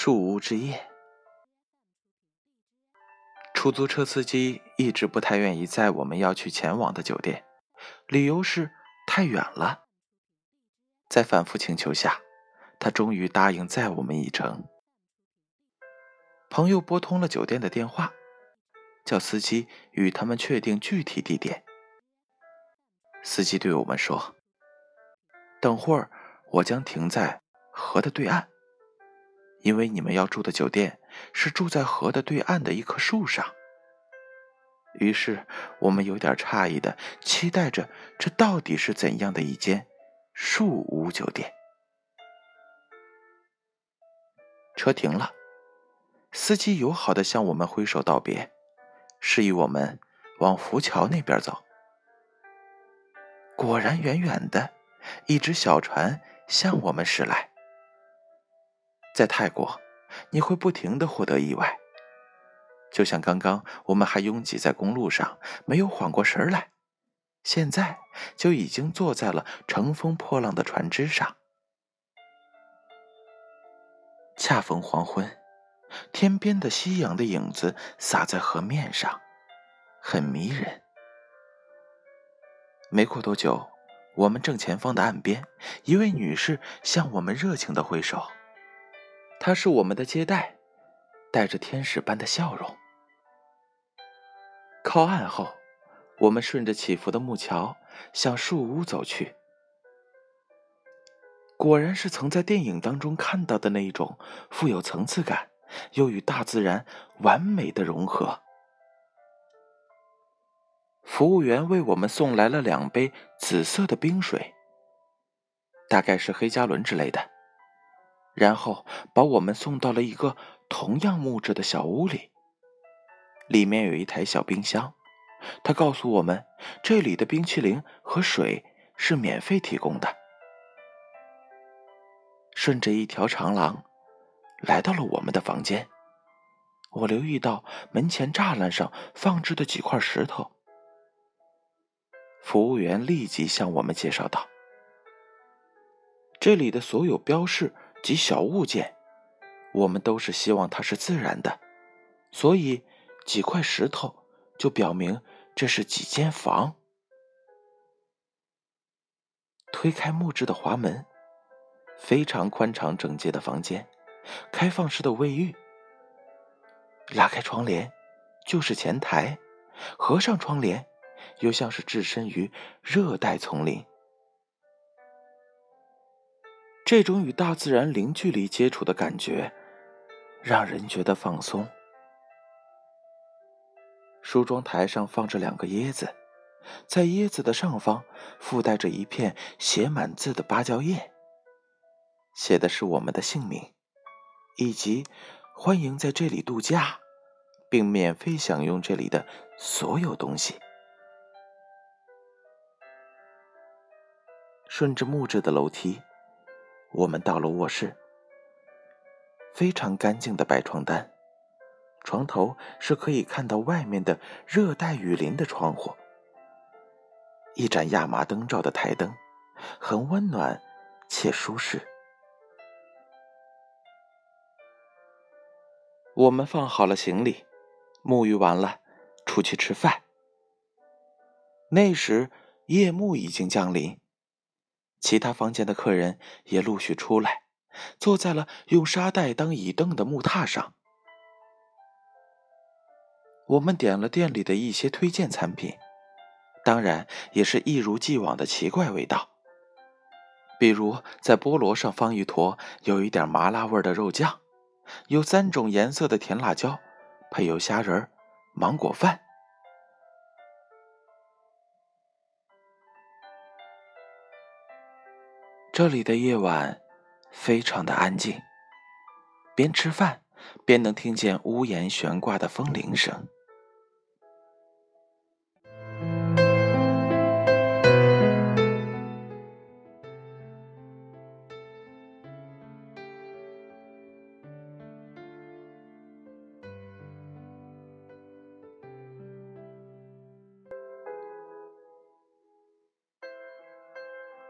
树屋之夜。出租车司机一直不太愿意载我们要去前往的酒店，理由是太远了。在反复请求下，他终于答应载我们一程。朋友拨通了酒店的电话，叫司机与他们确定具体地点。司机对我们说，等会儿我将停在河的对岸，因为你们要住的酒店是住在河的对岸的一棵树上。于是我们有点诧异的期待着，这到底是怎样的一间树屋酒店。车停了，司机友好的向我们挥手道别，示意我们往浮桥那边走。果然远远的一只小船向我们驶来。在泰国，你会不停地获得意外，就像刚刚我们还拥挤在公路上没有缓过神来，现在就已经坐在了乘风破浪的船只上。恰逢黄昏，天边的夕阳的影子洒在河面上，很迷人。没过多久，我们正前方的岸边，一位女士向我们热情地挥手，她是我们的接待，带着天使般的笑容。靠岸后，我们顺着起伏的木桥向树屋走去。果然是曾在电影当中看到的那一种富有层次感，又与大自然完美的融合。服务员为我们送来了2杯紫色的冰水，大概是黑加仑之类的，然后把我们送到了一个同样木质的小屋里，里面有一台小冰箱。他告诉我们，这里的冰淇淋和水是免费提供的。顺着一条长廊来到了我们的房间，我留意到门前栅栏上放置的几块石头。服务员立即向我们介绍道，这里的所有标示及小物件，我们都是希望它是自然的，所以几块石头就表明这是几间房。推开木质的滑门，非常宽敞整洁的房间，开放式的卫浴。拉开窗帘就是前台，合上窗帘又像是置身于热带丛林。这种与大自然零距离接触的感觉让人觉得放松。梳妆台上放着2个椰子，在椰子的上方附带着一片写满字的芭蕉叶，写的是我们的姓名，以及欢迎在这里度假，并免费享用这里的所有东西。顺着木质的楼梯，我们到了卧室。非常干净的白床单，床头是可以看到外面的热带雨林的窗户。一盏亚麻灯罩的台灯，很温暖且舒适。我们放好了行李，沐浴完了，出去吃饭。那时夜幕已经降临，其他房间的客人也陆续出来，坐在了用沙袋当椅凳的木榻上。我们点了店里的一些推荐餐品，当然也是一如既往的奇怪味道，比如在菠萝上放一坨有一点麻辣味的肉酱，有3种颜色的甜辣椒，配有虾仁、芒果饭。这里的夜晚非常的安静，边吃饭边能听见屋檐悬挂的风铃声。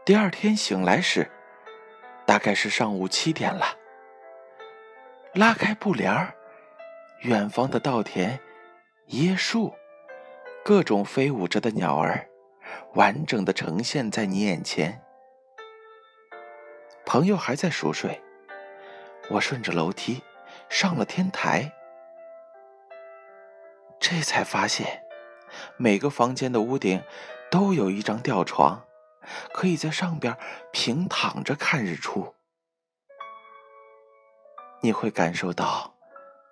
第2天醒来时，大概是上午7点了。拉开布帘儿，远方的稻田、椰树，各种飞舞着的鸟儿，完整的呈现在你眼前。朋友还在熟睡，我顺着楼梯上了天台，这才发现每个房间的屋顶都有一张吊床，可以在上边平躺着看日出。你会感受到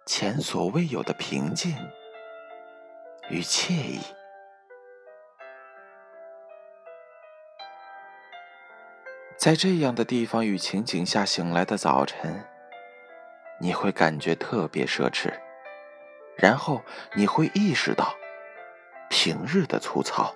前所未有的平静与惬意。在这样的地方与情景下醒来的早晨，你会感觉特别奢侈，然后你会意识到平日的粗糙。